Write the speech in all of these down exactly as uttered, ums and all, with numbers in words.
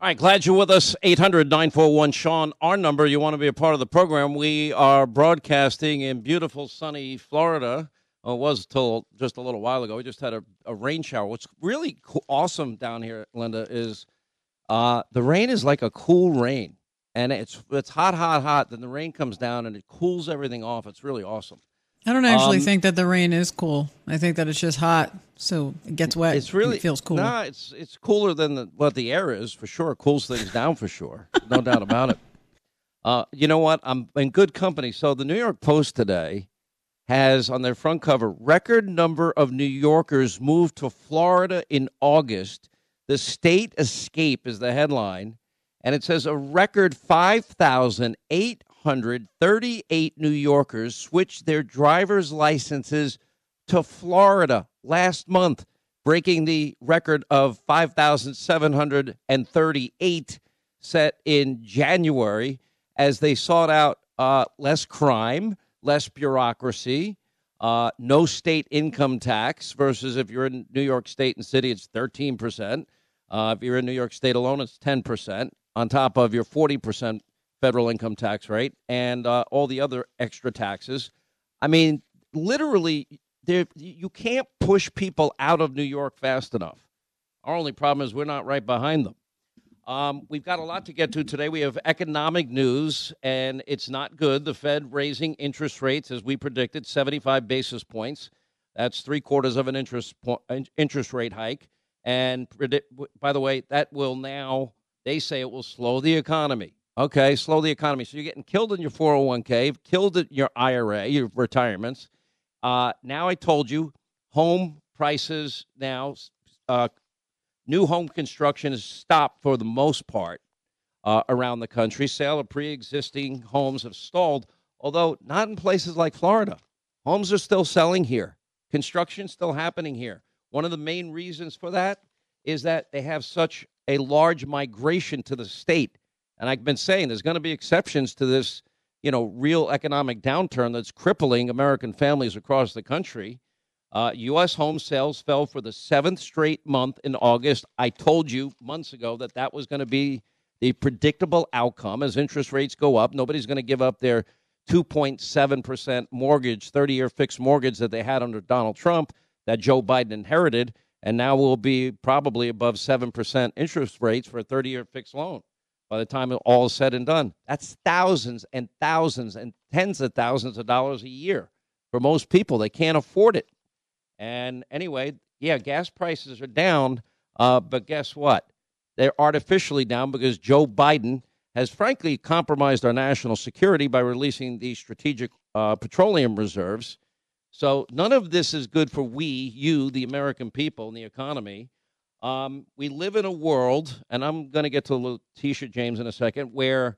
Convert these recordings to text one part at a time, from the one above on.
All right, glad you're with us. eight hundred nine four one Sean, our number. You want to be a part of the program. We are broadcasting in beautiful, sunny Florida. Well, it was till just a little while ago. We just had a, a rain shower. What's really co- awesome down here, Linda, is uh, the rain is like a cool rain. And it's it's hot, hot, hot. Then the rain comes down and it cools everything off. It's really awesome. I don't actually um, think that the rain is cool. I think that it's just hot, so it gets wet. It's really, it feels cool. No, nah, it's it's cooler than the, what the air is, for sure. It cools things down, for sure. No doubt about it. Uh, you know what? I'm in good company. So the New York Post today has on their front cover, record number of New Yorkers moved to Florida in August. The state escape is the headline. And it says a record five thousand eight hundred thirty-eight New Yorkers switched their driver's licenses to Florida last month, breaking the record of five thousand seven hundred thirty-eight set in January as they sought out uh, less crime, less bureaucracy, uh, no state income tax versus if you're in New York State and city, it's thirteen percent. Uh, if you're in New York State alone, it's ten percent on top of your forty percent federal income tax rate and uh, all the other extra taxes. I mean, literally, there you can't push people out of New York fast enough. Our only problem is we're not right behind them. Um, we've got a lot to get to today. We have economic news, and it's not good. The Fed raising interest rates, as we predicted, seventy-five basis points. That's three quarters of an interest po- interest rate hike. And by the way, that will now, they say it will slow the economy. Okay, slow the economy. So you're getting killed in your four oh one k, killed in your I R A, your retirements. Uh, now I told you, home prices now, uh, new home construction is stopped for the most part uh, around the country. Sale of pre-existing homes have stalled, although not in places like Florida. Homes are still selling here. Construction's still happening here. One of the main reasons for that is that they have such a large migration to the state. And I've been saying there's going to be exceptions to this, you know, real economic downturn that's crippling American families across the country. Uh, U S home sales fell for the seventh straight month in August. I told you months ago that that was going to be the predictable outcome. As interest rates go up, nobody's going to give up their two point seven percent mortgage, thirty-year fixed mortgage that they had under Donald Trump, that Joe Biden inherited, and now will be probably above seven percent interest rates for a thirty-year fixed loan by the time all is said and done. That's thousands and thousands and tens of thousands of dollars a year for most people. They can't afford it. And anyway, yeah, gas prices are down, uh, but guess what? They're artificially down because Joe Biden has frankly compromised our national security by releasing the strategic uh, petroleum reserves. So none of this is good for we, you, the American people, and the economy. Um, we live in a world, and I'm going to get to Letitia James in a second, where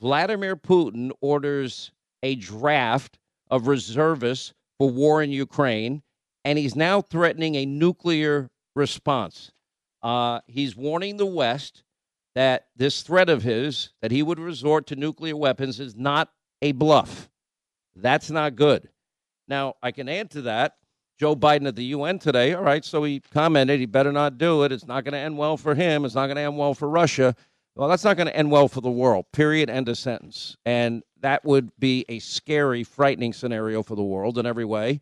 Vladimir Putin orders a draft of reservists for war in Ukraine, and he's now threatening a nuclear response. Uh, he's warning the West that this threat of his, that he would resort to nuclear weapons, is not a bluff. That's not good. Now, I can add to that, Joe Biden at the U N today, all right, so he commented he better not do it. It's not going to end well for him. It's not going to end well for Russia. Well, that's not going to end well for the world, period, end of sentence. And that would be a scary, frightening scenario for the world in every way.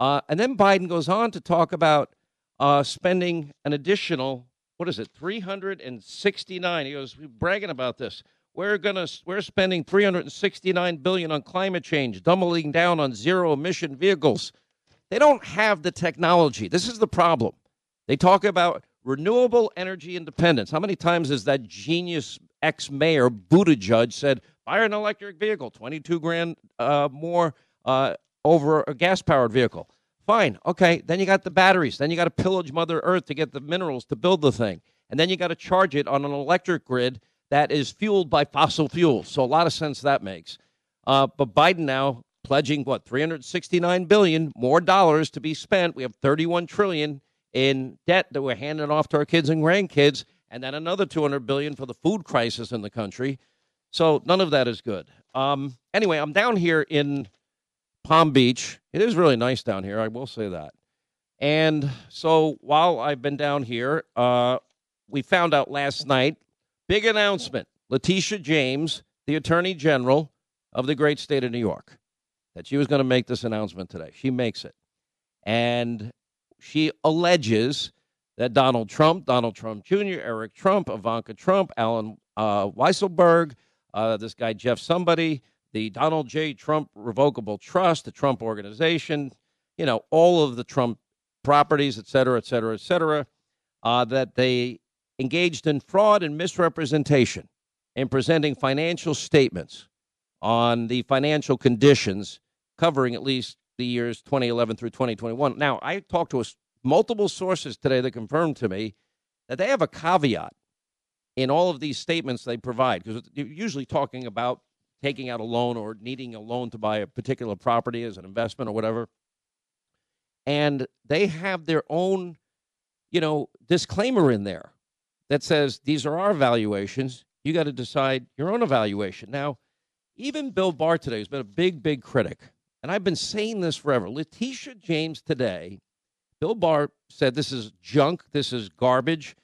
Uh, and then Biden goes on to talk about uh, spending an additional, what is it, three hundred sixty-nine. He was bragging about this. We're gonna we're spending three hundred sixty-nine billion dollars on climate change, doubling down on zero emission vehicles. They don't have the technology. This is the problem. They talk about renewable energy independence. How many times has that genius ex-mayor Buttigieg said, "Buy an electric vehicle, twenty-two grand uh, more uh, over a gas-powered vehicle"? Fine, okay. Then you got the batteries. Then you got to pillage Mother Earth to get the minerals to build the thing, and then you got to charge it on an electric grid that is fueled by fossil fuels. So a lot of sense that makes. Uh, but Biden now pledging, what, three hundred sixty-nine billion dollars more dollars to be spent. We have thirty-one trillion dollars in debt that we're handing off to our kids and grandkids, and then another two hundred billion dollars for the food crisis in the country. So none of that is good. Um, anyway, I'm down here in Palm Beach. It is really nice down here, I will say that. And so while I've been down here, uh, we found out last night, Big announcement. Letitia James, the Attorney General of the great state of New York, that she was going to make this announcement today. She makes it. And she alleges that Donald Trump, Donald Trump Junior, Eric Trump, Ivanka Trump, Alan uh, Weisselberg, uh, this guy Jeff somebody, the Donald J. Trump Revocable Trust, the Trump Organization, you know, all of the Trump properties, et cetera, et cetera, et cetera, uh, that they engaged in fraud and misrepresentation in presenting financial statements on the financial conditions covering at least the years twenty eleven through twenty twenty-one. Now, I talked to a, multiple sources today that confirmed to me that they have a caveat in all of these statements they provide, because you're usually talking about taking out a loan or needing a loan to buy a particular property as an investment or whatever. And they have their own, you know, disclaimer in there that says, these are our valuations. You got to decide your own evaluation. Now, even Bill Barr today has been a big, big critic. And I've been saying this forever. Letitia James today, Bill Barr said this is junk, this is garbage,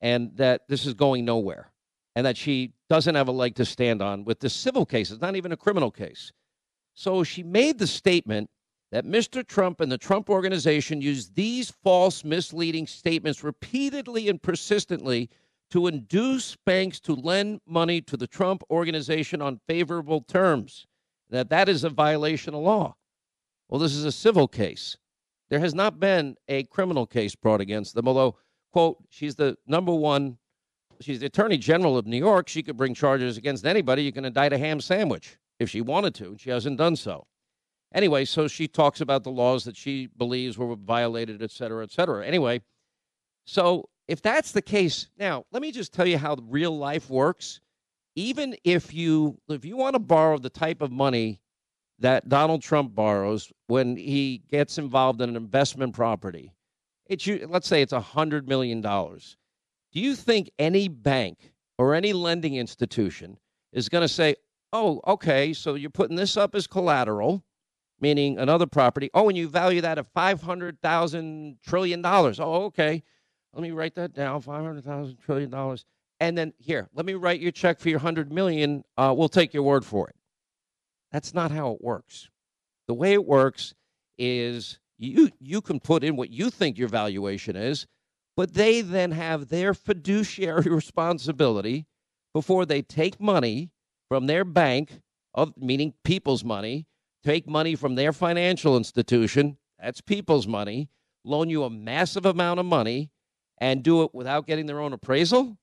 and that this is going nowhere, and that she doesn't have a leg to stand on with the civil case. It's not even a criminal case. So she made the statement that Mister Trump and the Trump Organization used these false, misleading statements repeatedly and persistently to induce banks to lend money to the Trump Organization on favorable terms, that that is a violation of law. Well, this is a civil case. There has not been a criminal case brought against them, although, quote, she's the number one, she's the Attorney General of New York. She could bring charges against anybody. You can indict a ham sandwich if she wanted to, and she hasn't done so. Anyway, so she talks about the laws that she believes were violated, et cetera, et cetera. Anyway, so if that's the case, now, let me just tell you how real life works. Even if you if you want to borrow the type of money that Donald Trump borrows when he gets involved in an investment property, it's let's say it's one hundred million dollars. Do you think any bank or any lending institution is going to say, oh, okay, so you're putting this up as collateral, meaning another property. Oh, and you value that at five hundred thousand trillion dollars. Oh, okay. Let me write that down, five hundred thousand trillion dollars. And then here, let me write your check for your one hundred million dollars. Uh, we'll take your word for it. That's not how it works. The way it works is you you can put in what you think your valuation is, but they then have their fiduciary responsibility before they take money from their bank, of meaning people's money, take money from their financial institution, that's people's money, loan you a massive amount of money, and do it without getting their own appraisal?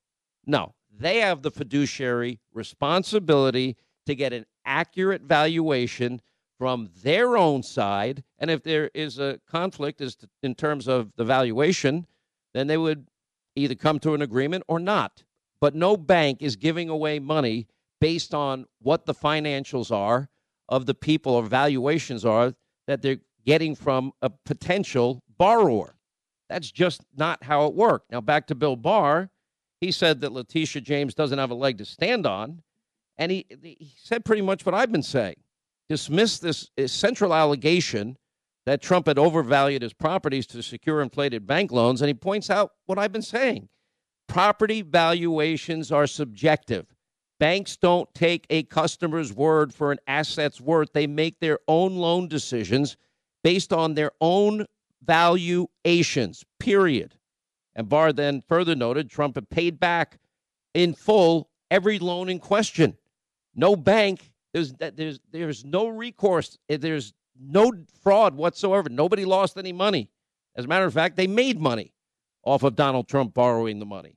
No, they have the fiduciary responsibility to get an accurate valuation from their own side. And if there is a conflict as to, in terms of the valuation, then they would either come to an agreement or not. But no bank is giving away money based on what the financials are of the people or valuations are that they're getting from a potential borrower. That's just not how it worked. Now, back to Bill Barr. He said that Letitia James doesn't have a leg to stand on. And he, he said pretty much what I've been saying. Dismissed this central allegation that Trump had overvalued his properties to secure inflated bank loans. And he points out what I've been saying. Property valuations are subjective. Banks don't take a customer's word for an asset's worth. They make their own loan decisions based on their own valuations, period. And Barr then further noted Trump had paid back in full every loan in question. No bank, there's there's there's no recourse, there's no fraud whatsoever. Nobody lost any money. As a matter of fact, they made money off of Donald Trump borrowing the money.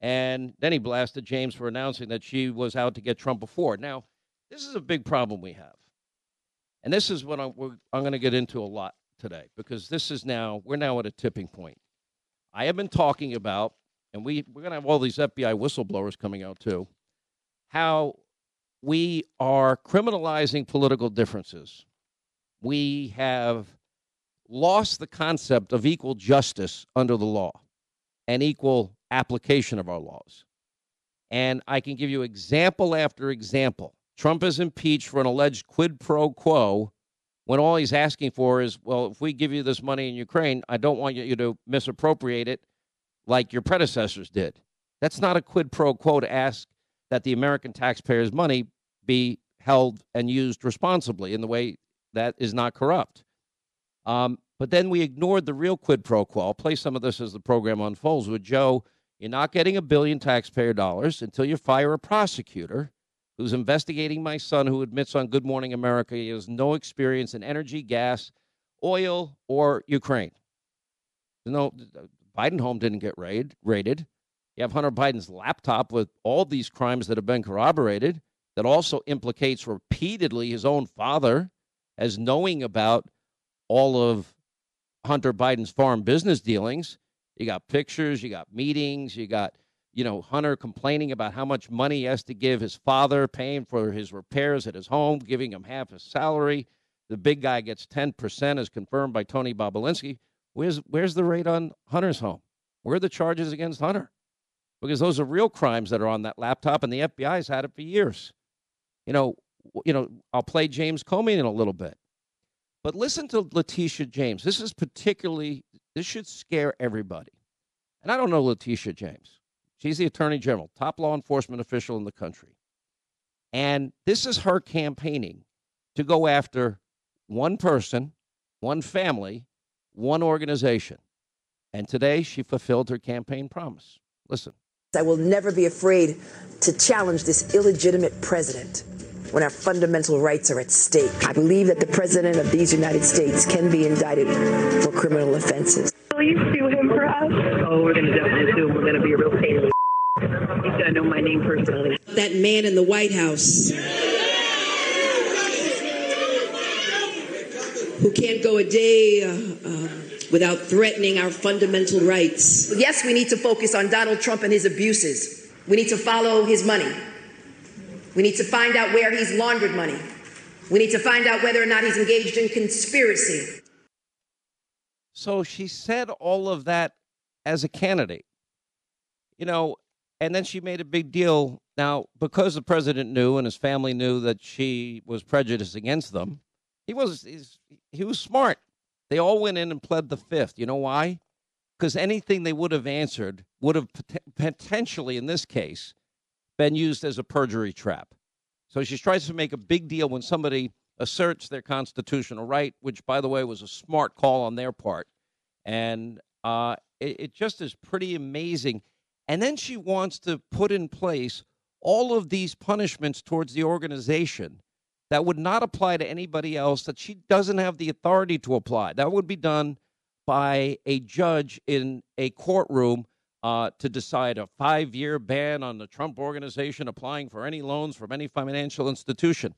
And then he blasted James for announcing that she was out to get Trump before. Now, this is a big problem we have. And this is what I'm, I'm going to get into a lot today, because this is now, we're now at a tipping point. I have been talking about, and we, we're going to have all these F B I whistleblowers coming out too, how we are criminalizing political differences. We have lost the concept of equal justice under the law and equal application of our laws. And I can give you example after example. Trump is impeached for an alleged quid pro quo when all he's asking for is, well, if we give you this money in Ukraine, I don't want you to misappropriate it like your predecessors did. That's not a quid pro quo to ask that the American taxpayers' money be held and used responsibly in the way that is not corrupt. Um, but then we ignored the real quid pro quo. I'll play some of this as the program unfolds with Joe. You're not getting a billion taxpayer dollars until you fire a prosecutor who's investigating my son, who admits on Good Morning America he has no experience in energy, gas, oil, or Ukraine. No, Biden home didn't get raid, raided. You have Hunter Biden's laptop with all these crimes that have been corroborated that also implicates repeatedly his own father as knowing about all of Hunter Biden's foreign business dealings. You got pictures, you got meetings, you got, you know, Hunter complaining about how much money he has to give his father, paying for his repairs at his home, giving him half his salary. The big guy gets ten percent as confirmed by Tony Bobulinski. Where's, where's the raid on Hunter's home? Where are the charges against Hunter? Because those are real crimes that are on that laptop, and the F B I's had it for years. You know, you know, I'll play James Comey in a little bit. But listen to Letitia James. This is particularly, this should scare everybody. And I don't know Letitia James. She's the attorney general, top law enforcement official in the country. And this is her campaigning to go after one person, one family, one organization. And today she fulfilled her campaign promise. Listen. I will never be afraid to challenge this illegitimate president when our fundamental rights are at stake. I believe that the president of these United States can be indicted for criminal offenses. Will you sue him for us? Oh, we're going to definitely sue him. We're going to be a real pain in the ass. He's got to know my name personally. That man in the White House who can't go a day uh, uh, without threatening our fundamental rights. Yes, we need to focus on Donald Trump and his abuses. We need to follow his money. We need to find out where he's laundered money. We need to find out whether or not he's engaged in conspiracy. So she said all of that as a candidate, you know, and then she made a big deal. Now, because the president knew and his family knew that she was prejudiced against them, he was he was smart. They all went in and pled the fifth. You know why? Because anything they would have answered would have pot- potentially, in this case, been used as a perjury trap. So she tries to make a big deal when somebody asserts their constitutional right, which, by the way, was a smart call on their part. And uh, it, it just is pretty amazing. And then she wants to put in place all of these punishments towards the organization that would not apply to anybody else, that she doesn't have the authority to apply. That would be done by a judge in a courtroom uh, to decide a five-year ban on the Trump Organization applying for any loans from any financial institution.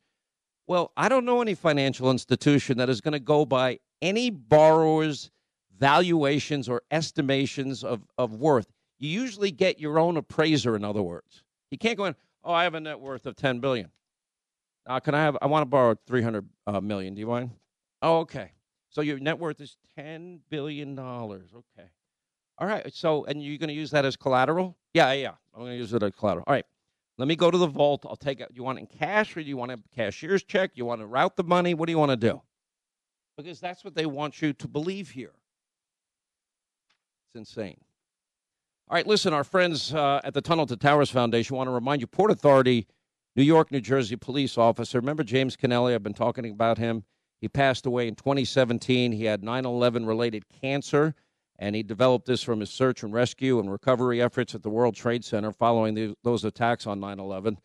Well, I don't know any financial institution that is going to go by any borrower's valuations or estimations of, of worth. You usually get your own appraiser, in other words. You can't go in, oh, I have a net worth of ten billion dollars. Uh, can I have, I want to borrow three hundred million dollars. Do you mind? Oh, okay. So your net worth is ten billion dollars. Okay. All right. So, and you're going to use that as collateral? Yeah, yeah. I'm going to use it as collateral. All right. Let me go to the vault. I'll take it. You want it in cash, or do you want a cashier's check? You want to route the money? What do you want to do? Because that's what they want you to believe here. It's insane. All right. Listen, our friends uh, at the Tunnel to Towers Foundation want to remind you, Port Authority, New York, New Jersey police officer. Remember James Kennelly? I've been talking about him. He passed away in twenty seventeen. He had nine eleven related cancer, and he developed this from his search and rescue and recovery efforts at the World Trade Center following the, those attacks on nine eleven.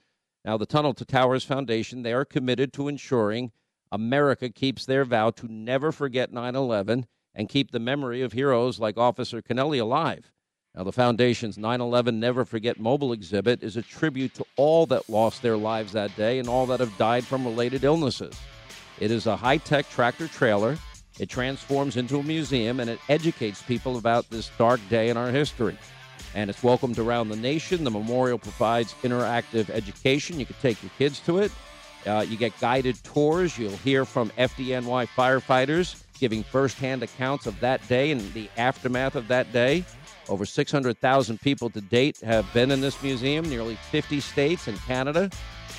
Now, the Tunnel to Towers Foundation, they are committed to ensuring America keeps their vow to never forget nine eleven and keep the memory of heroes like Officer Kennelly alive. Now, the foundation's nine eleven Never Forget mobile exhibit is a tribute to all that lost their lives that day and all that have died from related illnesses. It is a high-tech tractor trailer. It transforms into a museum, and it educates people about this dark day in our history. And it's welcomed around the nation. The memorial provides interactive education. You can take your kids to it. Uh, you get guided tours. You'll hear from F D N Y firefighters giving firsthand accounts of that day and the aftermath of that day. Over six hundred thousand people to date have been in this museum, nearly fifty states and Canada.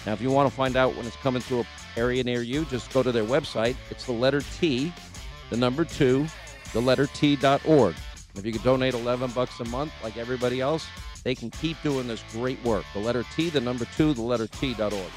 Now, if you want to find out when it's coming to an area near you, just go to their website. It's the letter T, the number two, the letter T dot org. If you could donate eleven bucks a month like everybody else, They can keep doing this great work. The letter T, the number two, the letter T dot org.